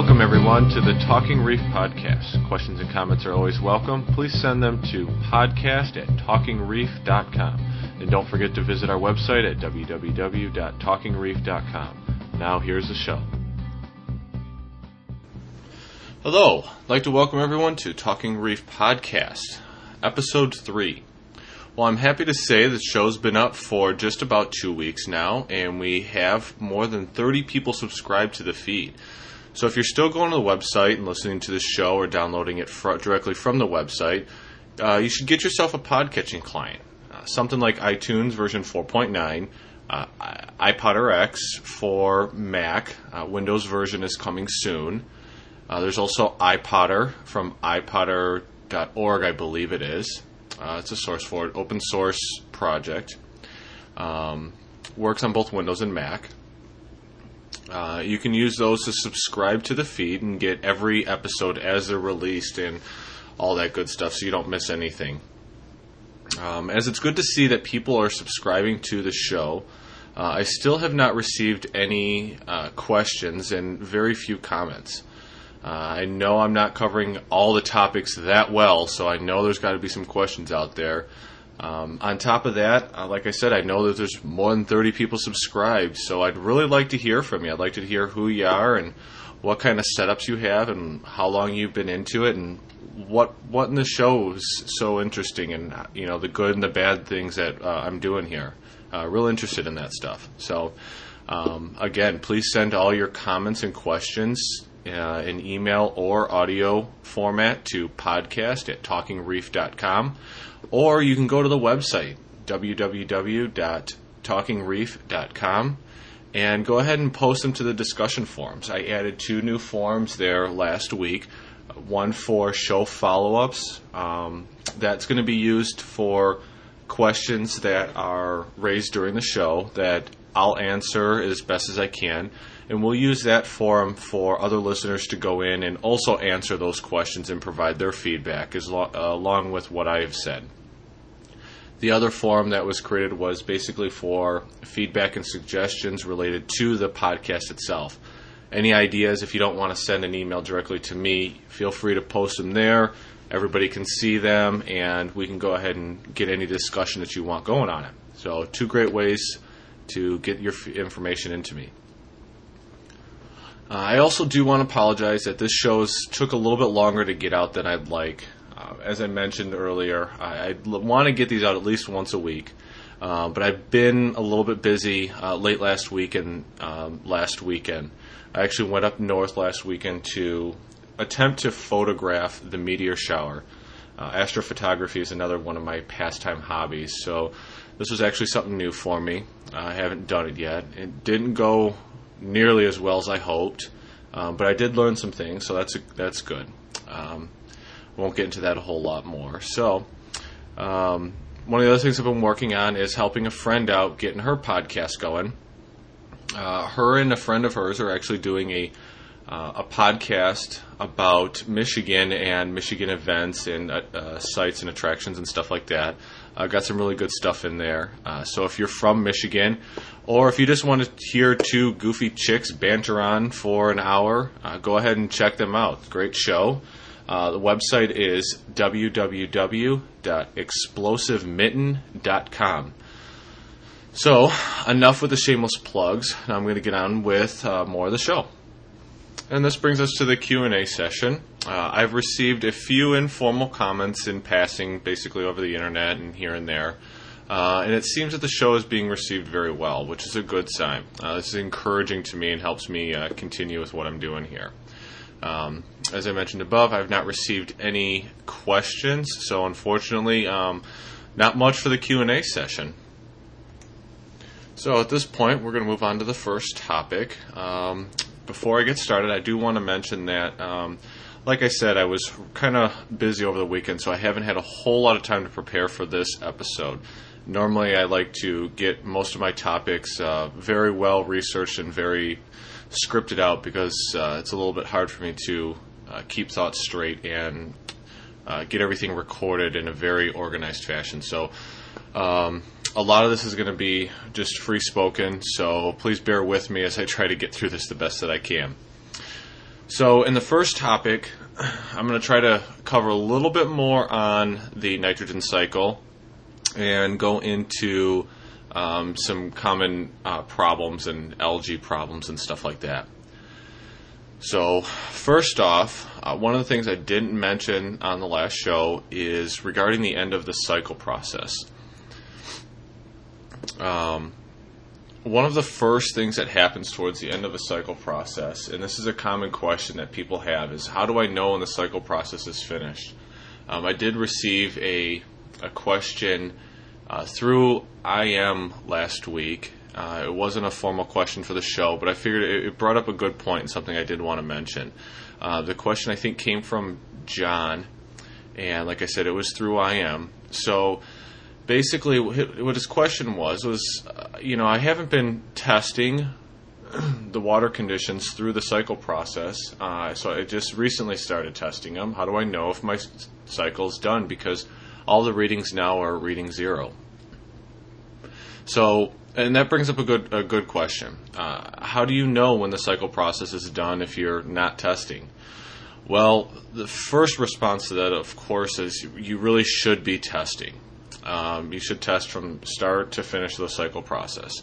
Welcome, everyone, to the Talking Reef Podcast. Questions and comments are always welcome. Please send them to podcast@talkingreef.com. And don't forget to visit our website at www.talkingreef.com. Now, here's the show. Hello. I'd like to welcome everyone to Talking Reef Podcast, Episode 3. Well, I'm happy to say the show's been up for just about 2 weeks now, and we have more than 30 people subscribed to the feed. So if you're still going to the website and listening to the show or downloading it directly from the website, you should get yourself a podcatching client. Something like iTunes version 4.9, iPodder X for Mac. Windows version is coming soon. There's also iPodder from iPodder.org, I believe it is. It's a source for it, open source project. Works on both Windows and Mac. You can use those to subscribe to the feed and get every episode as they're released and all that good stuff so you don't miss anything. As it's good to see that people are subscribing to the show, I still have not received any questions and very few comments. I know I'm not covering all the topics that well, so I know there's got to be some questions out there. On top of that, like I said, I know that there's more than 30 people subscribed, so I'd really like to hear from you. I'd like to hear who you are and what kind of setups you have and how long you've been into it and what in the show is so interesting and, you know, the good and the bad things that I'm doing here. Real interested in that stuff. So, again, please send all your comments and questions in email or audio format to podcast@talkingreef.com. Or you can go to the website, www.talkingreef.com, and go ahead and post them to the discussion forums. I added 2 new forums there last week, one for show follow-ups. That's going to be used for questions that are raised during the show that I'll answer as best as I can. And we'll use that forum for other listeners to go in and also answer those questions and provide their feedback along with what I have said. The other forum that was created was basically for feedback and suggestions related to the podcast itself. Any ideas, if you don't want to send an email directly to me, feel free to post them there. Everybody can see them, and we can go ahead and get any discussion that you want going on it. So 2 great ways to get your information into me. I also do want to apologize that this show took a little bit longer to get out than I'd like. As I mentioned earlier, I want to get these out at least once a week. But I've been a little bit busy late last week and last weekend. I actually went up north last weekend to attempt to photograph the meteor shower. Astrophotography is another one of my pastime hobbies. So this was actually something new for me. I haven't done it yet. It didn't go nearly as well as I hoped, but I did learn some things, so that's good. Won't get into that a whole lot more. So one of the other things I've been working on is helping a friend out getting her podcast going. Her and a friend of hers are actually doing a podcast about Michigan and Michigan events and sites and attractions and stuff like that. I've got some really good stuff in there. So if you're from Michigan, or if you just want to hear 2 goofy chicks banter on for an hour, go ahead and check them out. Great show. The website is www.explosivemitten.com. So enough with the shameless plugs. Now I'm going to get on with more of the show. And this brings us to the Q&A session. I've received a few informal comments in passing, basically over the internet and here and there. And it seems that the show is being received very well, which is a good sign. This is encouraging to me and helps me continue with what I'm doing here. As I mentioned above, I've not received any questions, so unfortunately, not much for the Q&A session. So at this point, we're going to move on to the first topic. Before I get started, I do want to mention that, like I said, I was kind of busy over the weekend, so I haven't had a whole lot of time to prepare for this episode. Normally, I like to get most of my topics very well researched and very scripted out because it's a little bit hard for me to keep thoughts straight and get everything recorded in a very organized fashion. So a lot of this is going to be just free spoken, so please bear with me as I try to get through this the best that I can. So in the first topic, I'm going to try to cover a little bit more on the nitrogen cycle and go into some common problems and algae problems and stuff like that. So first off, one of the things I didn't mention on the last show is regarding the end of the cycle process. One of the first things that happens towards the end of a cycle process, and this is a common question that people have, is how do I know when the cycle process is finished? I did receive a question through IM last week. It wasn't a formal question for the show, but I figured it brought up a good point and something I did want to mention. The question, I think, came from John, and like I said, it was through IM. So basically, what his question was I haven't been testing the water conditions through the cycle process, so I just recently started testing them. How do I know if my cycle's done? Because all the readings now are reading zero. So, and that brings up a good question. How do you know when the cycle process is done if you're not testing? Well, the first response to that, of course, is you really should be testing. You should test from start to finish the cycle process.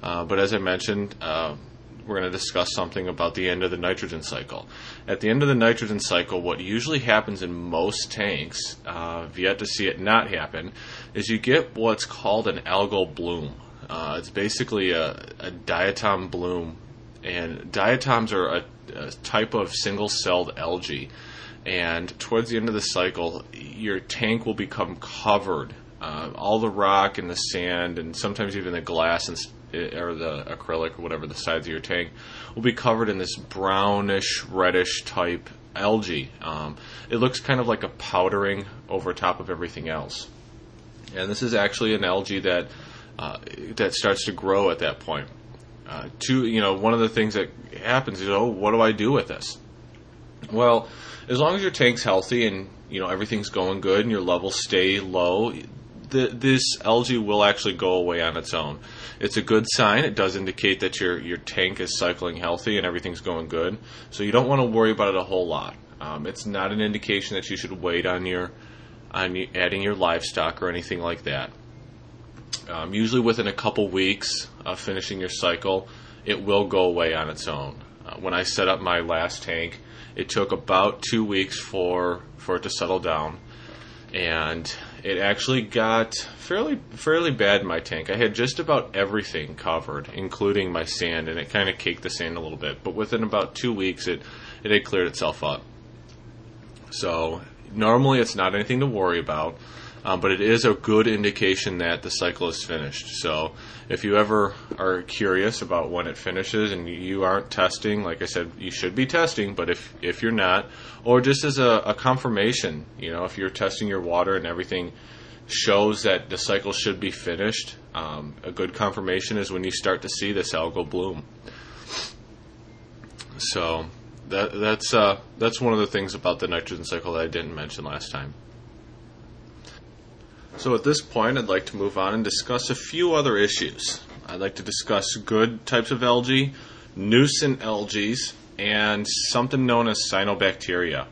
But as I mentioned, we're going to discuss something about the end of the nitrogen cycle. At the end of the nitrogen cycle, what usually happens in most tanks, I've yet to see it not happen, is you get what's called an algal bloom. It's basically a diatom bloom, and diatoms are a type of single-celled algae. And towards the end of the cycle, your tank will become covered. All the rock and the sand, and sometimes even the glass or the acrylic or whatever the sides of your tank, will be covered in this brownish, reddish type algae. It looks kind of like a powdering over top of everything else. And this is actually an algae that starts to grow at that point. One of the things that happens is, what do I do with this? Well, as long as your tank's healthy and everything's going good and your levels stay low, this algae will actually go away on its own. It's a good sign. It does indicate that your tank is cycling healthy and everything's going good. So you don't want to worry about it a whole lot. It's not an indication that you should wait on adding your livestock or anything like that. Usually within a couple weeks of finishing your cycle, it will go away on its own. When I set up my last tank, it took about 2 weeks for it to settle down, and it actually got fairly bad in my tank. I had just about everything covered, including my sand, and it kind of caked the sand a little bit. But within about 2 weeks, it had cleared itself up. So normally it's not anything to worry about, but it is a good indication that the cycle is finished. So if you ever are curious about when it finishes and you aren't testing, like I said, you should be testing, but if you're not, or just as a confirmation, if you're testing your water and everything shows that the cycle should be finished, a good confirmation is when you start to see this algal bloom. So that's one of the things about the nitrogen cycle that I didn't mention last time. So at this point, I'd like to move on and discuss a few other issues. I'd like to discuss good types of algae, nuisance algae, and something known as cyanobacteria.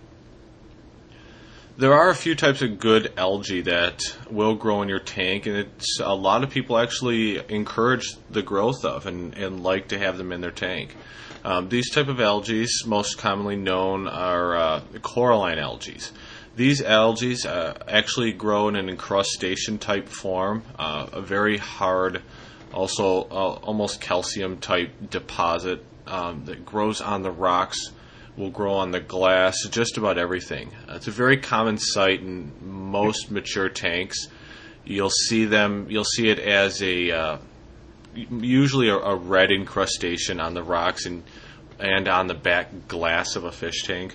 There are a few types of good algae that will grow in your tank, and a lot of people actually encourage the growth of and like to have them in their tank. These type of algae, most commonly known, are coralline algae. These algae actually grow in an incrustation type form, a very hard, also almost calcium type deposit that grows on the rocks, will grow on the glass, just about everything. It's a very common sight in most mature tanks. You'll see it as usually a red incrustation on the rocks and on the back glass of a fish tank.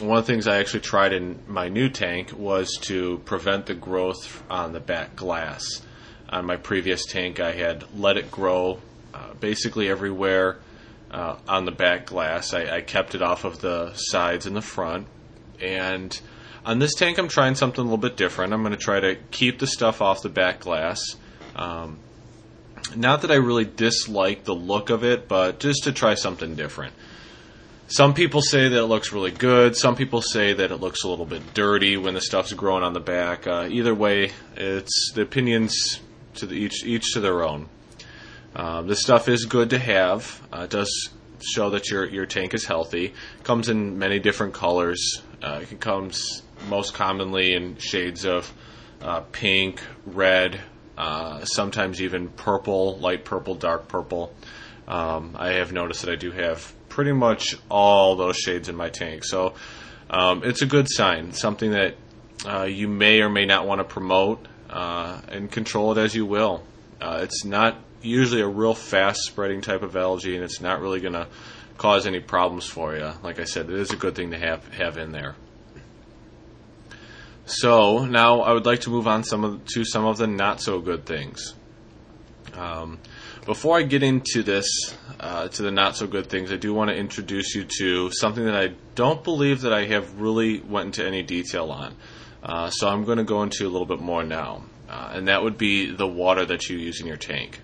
One of the things I actually tried in my new tank was to prevent the growth on the back glass. On my previous tank, I had let it grow basically everywhere on the back glass. I kept it off of the sides and the front. And on this tank, I'm trying something a little bit different. I'm going to try to keep the stuff off the back glass. Not that I really dislike the look of it, but just to try something different. Some people say that it looks really good. Some people say that it looks a little bit dirty when the stuff's growing on the back. Either way, it's the opinions to the each to their own. This stuff is good to have. It does show that your tank is healthy. It comes in many different colors. It comes most commonly in shades of pink, red, sometimes even purple, light purple, dark purple. I have noticed that I do have pretty much all those shades in my tank. So it's a good sign, something that you may or may not want to promote and control it as you will. It's not usually a real fast spreading type of algae, and it's not really going to cause any problems for you. Like I said, it is a good thing to have in there. So now I would like to move on to some of the not so good things. Before I get into this, to the not so good things, I do want to introduce you to something that I don't believe that I have really went into any detail on. So I'm going to go into a little bit more now. And that would be the water that you use in your tank.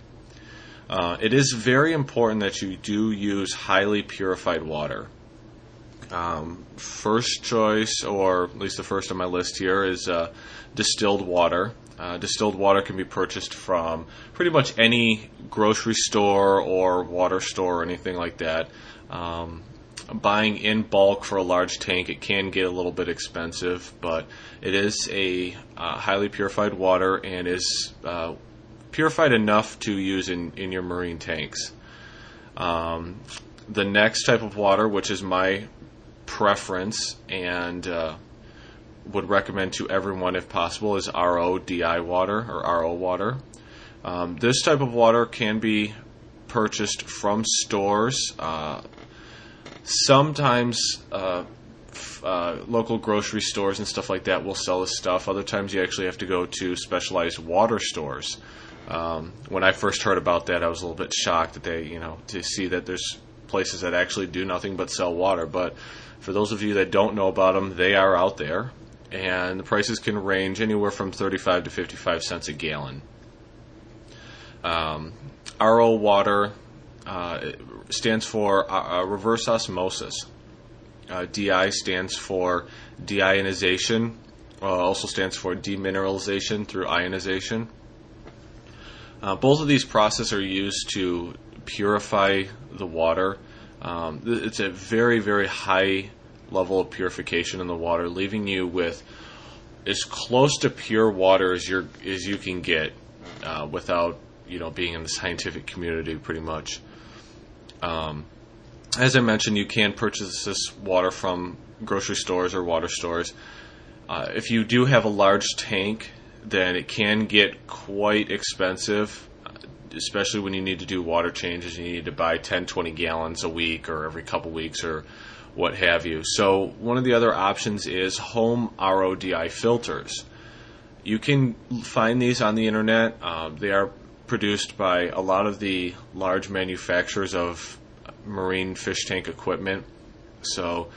It is very important that you do use highly purified water. First choice, or at least the first on my list here, is distilled water. Distilled water can be purchased from pretty much any grocery store or water store or anything like that. Buying in bulk for a large tank, it can get a little bit expensive, but it is a highly purified water and is purified enough to use in your marine tanks. The next type of water, which is my preference and would recommend to everyone if possible, is RODI water or RO water. This type of water can be purchased from stores. Sometimes local grocery stores and stuff like that will sell this stuff. Other times you actually have to go to specialized water stores. When I first heard about that, I was a little bit shocked that to see that there's places that actually do nothing but sell water. But for those of you that don't know about them, they are out there, and the prices can range anywhere from 35 to 55 cents a gallon. RO water stands for reverse osmosis. DI stands for deionization, also stands for demineralization through ionization. Both of these processes are used to purify the water. It's a very, very high level of purification in the water, leaving you with as close to pure water as you can get without being in the scientific community pretty much. As I mentioned, you can purchase this water from grocery stores or water stores. If you do have a large tank, then it can get quite expensive, especially when you need to do water changes. You need to buy 10, 20 gallons a week or every couple weeks or what have you. So one of the other options is home RODI filters. You can find these on the internet. They are produced by a lot of the large manufacturers of marine fish tank equipment. So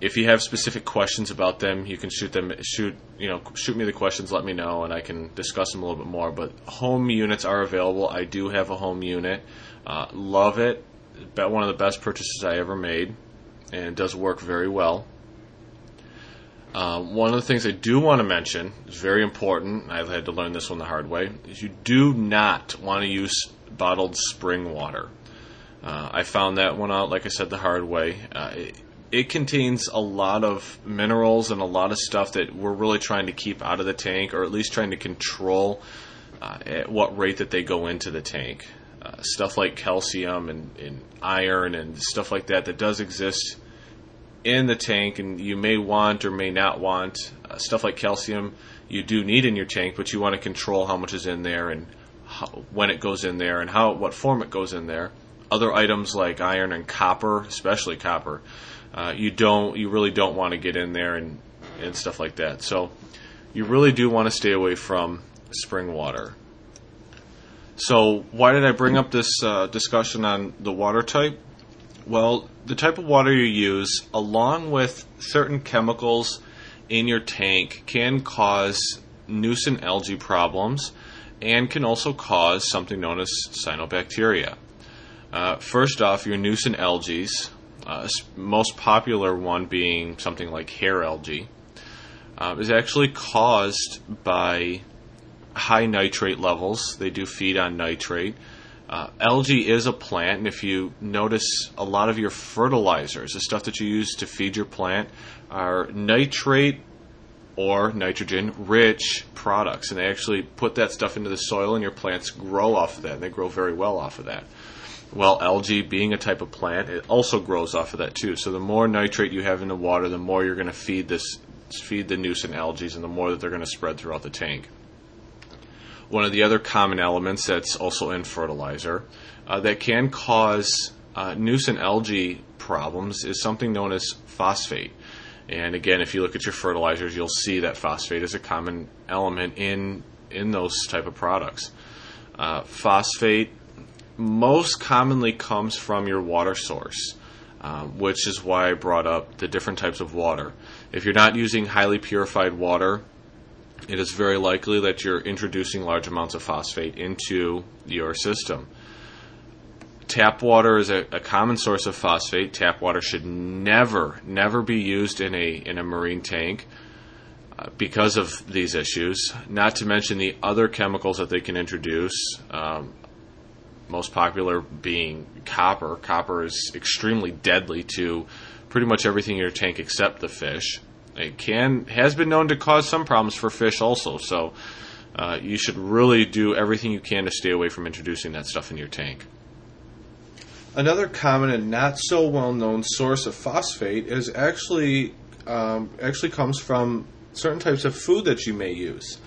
if you have specific questions about them, you can shoot me the questions, let me know, and I can discuss them a little bit more. But home units are available. I do have a home unit. Love it. One of the best purchases I ever made, and it does work very well. One of the things I do want to mention is very important. I've had to learn this one the hard way. Is you do not want to use bottled spring water. I found that one out, like I said, the hard way. It contains a lot of minerals and a lot of stuff that we're really trying to keep out of the tank, or at least trying to control at what rate that they go into the tank. Stuff like calcium and iron and stuff like that does exist in the tank, and you may want or may not want. Stuff like calcium you do need in your tank, but you want to control how much is in there and when it goes in there and what form it goes in there. Other items like iron and copper, especially copper, you really don't want to get in there and stuff like that. So you really do want to stay away from spring water. So why did I bring up this discussion on the water type? Well, the type of water you use, along with certain chemicals in your tank, can cause nuisance algae problems and can also cause something known as cyanobacteria. First off, your nuisance algae most popular one being something like hair algae, is actually caused by high nitrate levels. They do feed on nitrate. Algae is a plant, and if you notice, a lot of your fertilizers, the stuff that you use to feed your plant, are nitrate or nitrogen-rich products, and they actually put that stuff into the soil, and your plants grow off of that, and they grow very well off of that. Well, algae, being a type of plant, it also grows off of that too. So the more nitrate you have in the water, the more you're going to feed the nuisance algae, and the more that they're going to spread throughout the tank. One of the other common elements that's also in fertilizer that can cause nuisance algae problems is something known as phosphate. And again, if you look at your fertilizers, you'll see that phosphate is a common element in those type of products. Phosphate most commonly comes from your water source, which is why I brought up the different types of water. If you're not using highly purified water, it is very likely that you're introducing large amounts of phosphate into your system. Tap water is a common source of phosphate. Tap water should never be used in a marine tank because of these issues, not to mention the other chemicals that they can introduce, most popular being copper. Copper is extremely deadly to pretty much everything in your tank except the fish. It has been known to cause some problems for fish also, so you should really do everything you can to stay away from introducing that stuff in your tank. Another common and not so well-known source of phosphate is actually comes from certain types of food that you may use.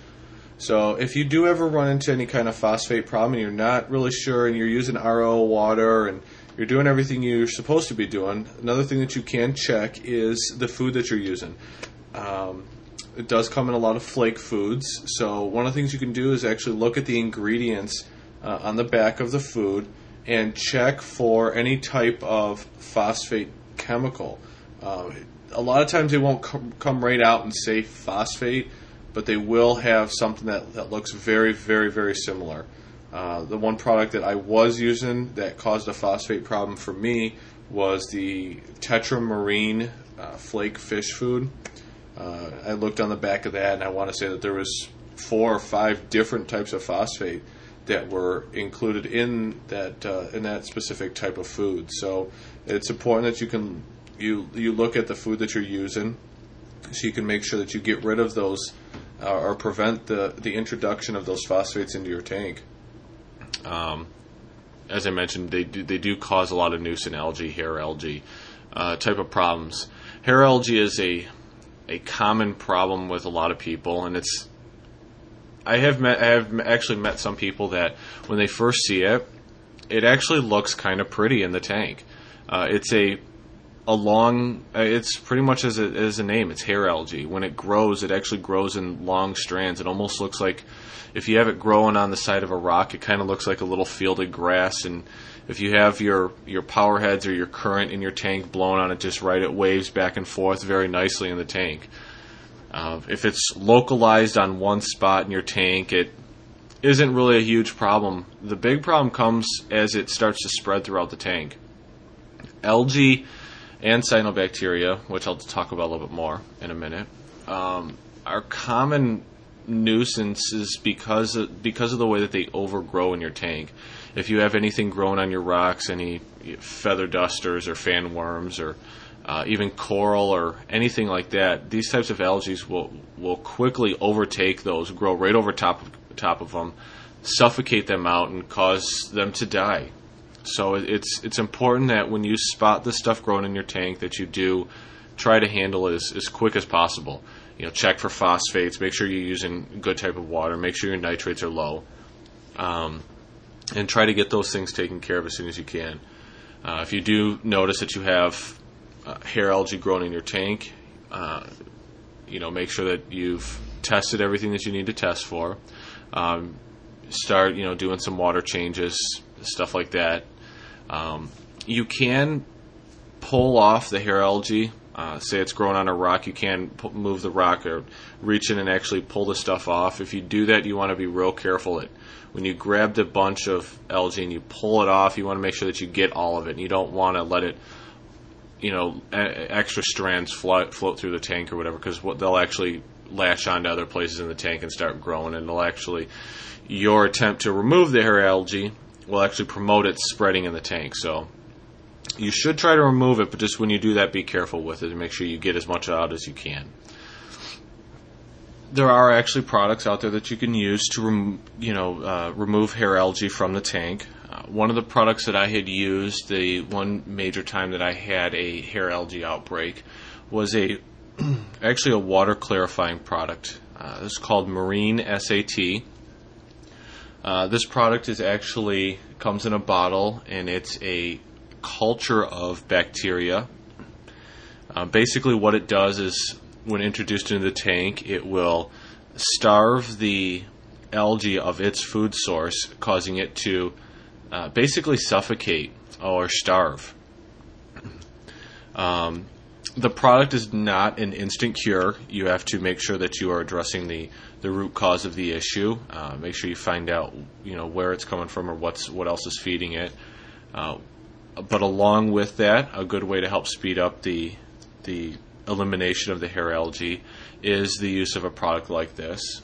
So if you do ever run into any kind of phosphate problem and you're not really sure and you're using RO water and you're doing everything you're supposed to be doing, another thing that you can check is the food that you're using. It does come in a lot of flake foods, so one of the things you can do is actually look at the ingredients on the back of the food and check for any type of phosphate chemical. A lot of times they won't come right out and say phosphate, but they will have something that looks very, very, very similar. The one product that I was using that caused a phosphate problem for me was the Tetra Marine flake fish food. I looked on the back of that, and I want to say that there was 4 or 5 different types of phosphate that were included in that specific type of food. So it's important that you look at the food that you're using, so you can make sure that you get rid of those or prevent the introduction of those phosphates into your tank. As I mentioned, they do cause a lot of nuisance algae, hair algae type of problems. Hair algae is a common problem with a lot of people, and I have actually met some people that when they first see it, it actually looks kind of pretty in the tank. It's pretty much as a name. It's hair algae. When it grows, it actually grows in long strands. It almost looks like, if you have it growing on the side of a rock, it kind of looks like a little field of grass. And if you have your power heads or your current in your tank blown on it just right, it waves back and forth very nicely in the tank. If it's localized on one spot in your tank, it isn't really a huge problem. The big problem comes as it starts to spread throughout the tank. Algae and cyanobacteria, which I'll talk about a little bit more in a minute, are common nuisances because of the way that they overgrow in your tank. If you have anything growing on your rocks, any feather dusters or fan worms or even coral or anything like that, these types of algae will quickly overtake those, grow right over top of them, suffocate them out, and cause them to die. So it's important that when you spot the stuff growing in your tank that you do try to handle it as quick as possible. Check for phosphates. Make sure you're using good type of water. Make sure your nitrates are low. And try to get those things taken care of as soon as you can. If you do notice that you have hair algae growing in your tank, make sure that you've tested everything that you need to test for. Start doing some water changes, stuff like that. You can pull off the hair algae. Say it's growing on a rock, you can move the rock or reach in and actually pull the stuff off. If you do that, you want to be real careful. When you grab the bunch of algae and you pull it off, you want to make sure that you get all of it. And you don't want to let it extra strands float through the tank or whatever, because they'll actually latch onto other places in the tank and start growing, and they'll actually, your attempt to remove the hair algae will actually promote its spreading in the tank. So you should try to remove it, but just when you do that, be careful with it and make sure you get as much out as you can. There are actually products out there that you can use to remove hair algae from the tank. One of the products that I had used, the one major time that I had a hair algae outbreak, was actually a water clarifying product. It's called Marine SAT. This product is actually comes in a bottle, and it's a culture of bacteria. Basically, what it does is, when introduced into the tank, it will starve the algae of its food source, causing it to basically suffocate or starve. The product is not an instant cure. You have to make sure that you are addressing the root cause of the issue. Make sure you find out where it's coming from or what else is feeding it. But along with that, a good way to help speed up the elimination of the hair algae is the use of a product like this.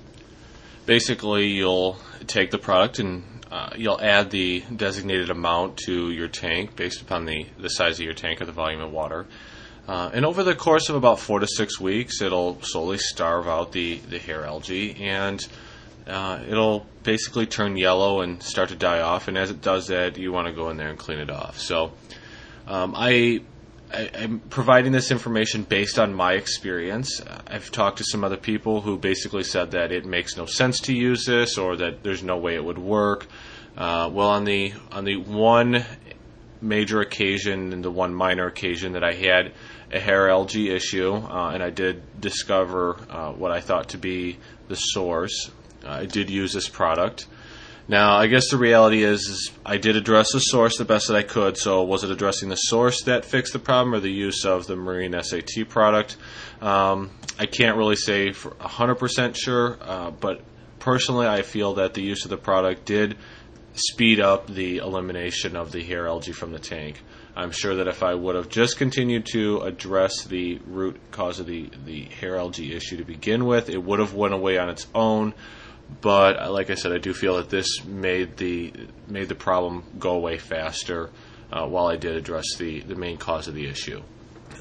Basically, you'll take the product and you'll add the designated amount to your tank based upon the size of your tank or the volume of water. And over the course of about 4 to 6 weeks, it'll slowly starve out the hair algae, and it'll basically turn yellow and start to die off. And as it does that, you want to go in there and clean it off. So I'm providing this information based on my experience. I've talked to some other people who basically said that it makes no sense to use this, or that there's no way it would work. Well, on the one major occasion and the one minor occasion that I had a hair algae issue, and I did discover what I thought to be the source, I did use this product. Now, I guess the reality is I did address the source the best that I could. So was it addressing the source that fixed the problem, or the use of the Marine SAT product? I can't really say for 100% sure, but personally I feel that the use of the product did speed up the elimination of the hair algae from the tank. I'm sure that if I would have just continued to address the root cause of the hair algae issue to begin with, it would have went away on its own. But like I said, I do feel that this made the problem go away faster while I did address the main cause of the issue.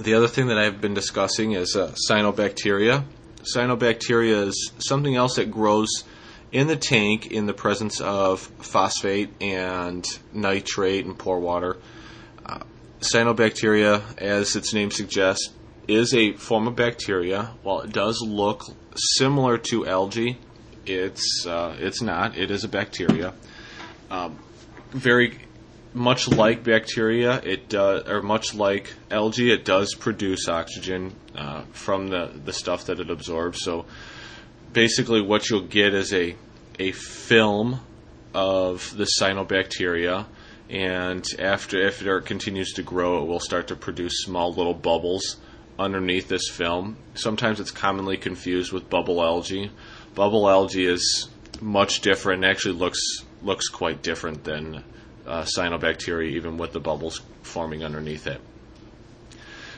The other thing that I've been discussing is cyanobacteria. Cyanobacteria is something else that grows in the tank in the presence of phosphate and nitrate and pore water. Cyanobacteria, as its name suggests, is a form of bacteria. While it does look similar to algae, it's not. It is a bacteria. Very much like bacteria, it does, or much like algae, it does produce oxygen from the stuff that it absorbs. So basically, what you'll get is a film of the cyanobacteria, and after it continues to grow, it will start to produce small little bubbles underneath this film. Sometimes it's commonly confused with bubble algae. Bubble algae is much different, and actually looks quite different than cyanobacteria, even with the bubbles forming underneath it.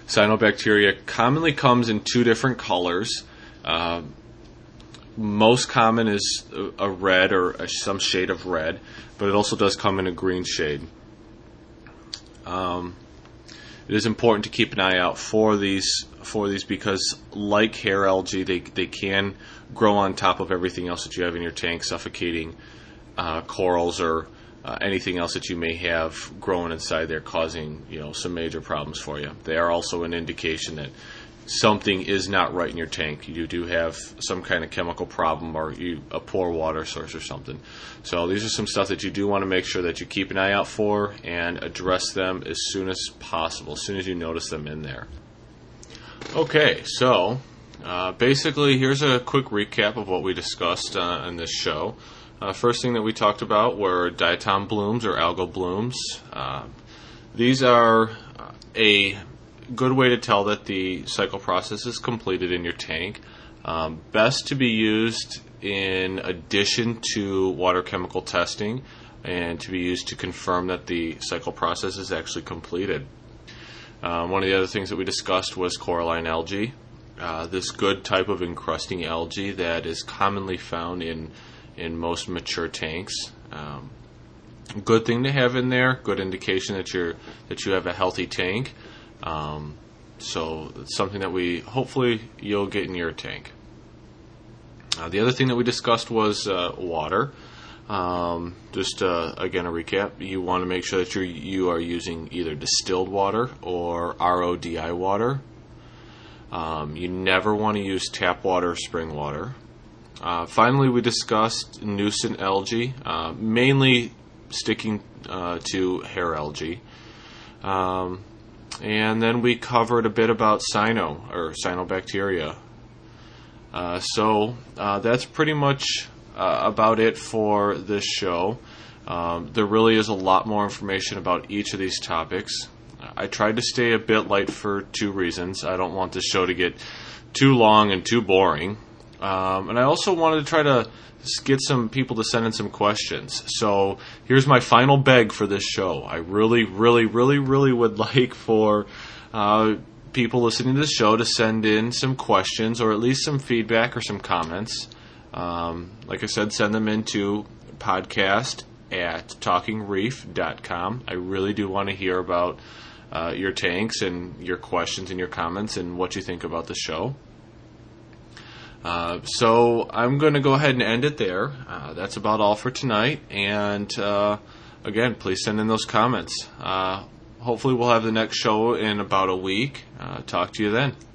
Cyanobacteria commonly comes in 2 different colors. Most common is a red or some shade of red, but it also does come in a green shade. It is important to keep an eye out for these because, like hair algae, they can grow on top of everything else that you have in your tank, suffocating corals or anything else that you may have growing inside there, causing some major problems for you. They are also an indication that something is not right in your tank. You do have some kind of chemical problem, or a poor water source or something. So these are some stuff that you do want to make sure that you keep an eye out for and address them as soon as possible, as soon as you notice them in there. Okay, so basically here's a quick recap of what we discussed in this show. First thing that we talked about were diatom blooms or algal blooms. These are a good way to tell that the cycle process is completed in your tank. Best to be used in addition to water chemical testing, and to be used to confirm that the cycle process is actually completed. One of the other things that we discussed was coralline algae. This good type of encrusting algae that is commonly found in most mature tanks. Good thing to have in there. Good indication that you have a healthy tank. So it's something that hopefully you'll get in your tank. The other thing that we discussed was water. Again, a recap. You want to make sure that you are using either distilled water or RODI water. You never want to use tap water or spring water. Finally, we discussed nuisance algae, mainly sticking to hair algae. And then we covered a bit about cyanobacteria. That's pretty much about it for this show. There really is a lot more information about each of these topics. I tried to stay a bit light for two reasons. I don't want this show to get too long and too boring. And I also wanted to try to get some people to send in some questions. So here's my final beg for this show. I really, really, really, really would like for people listening to the show to send in some questions or at least some feedback or some comments. Like I said, send them into podcast@talkingreef.com. I really do want to hear about your tanks and your questions and your comments and what you think about the show. So I'm going to go ahead and end it there. That's about all for tonight. And again, please send in those comments. Hopefully we'll have the next show in about a week. Talk to you then.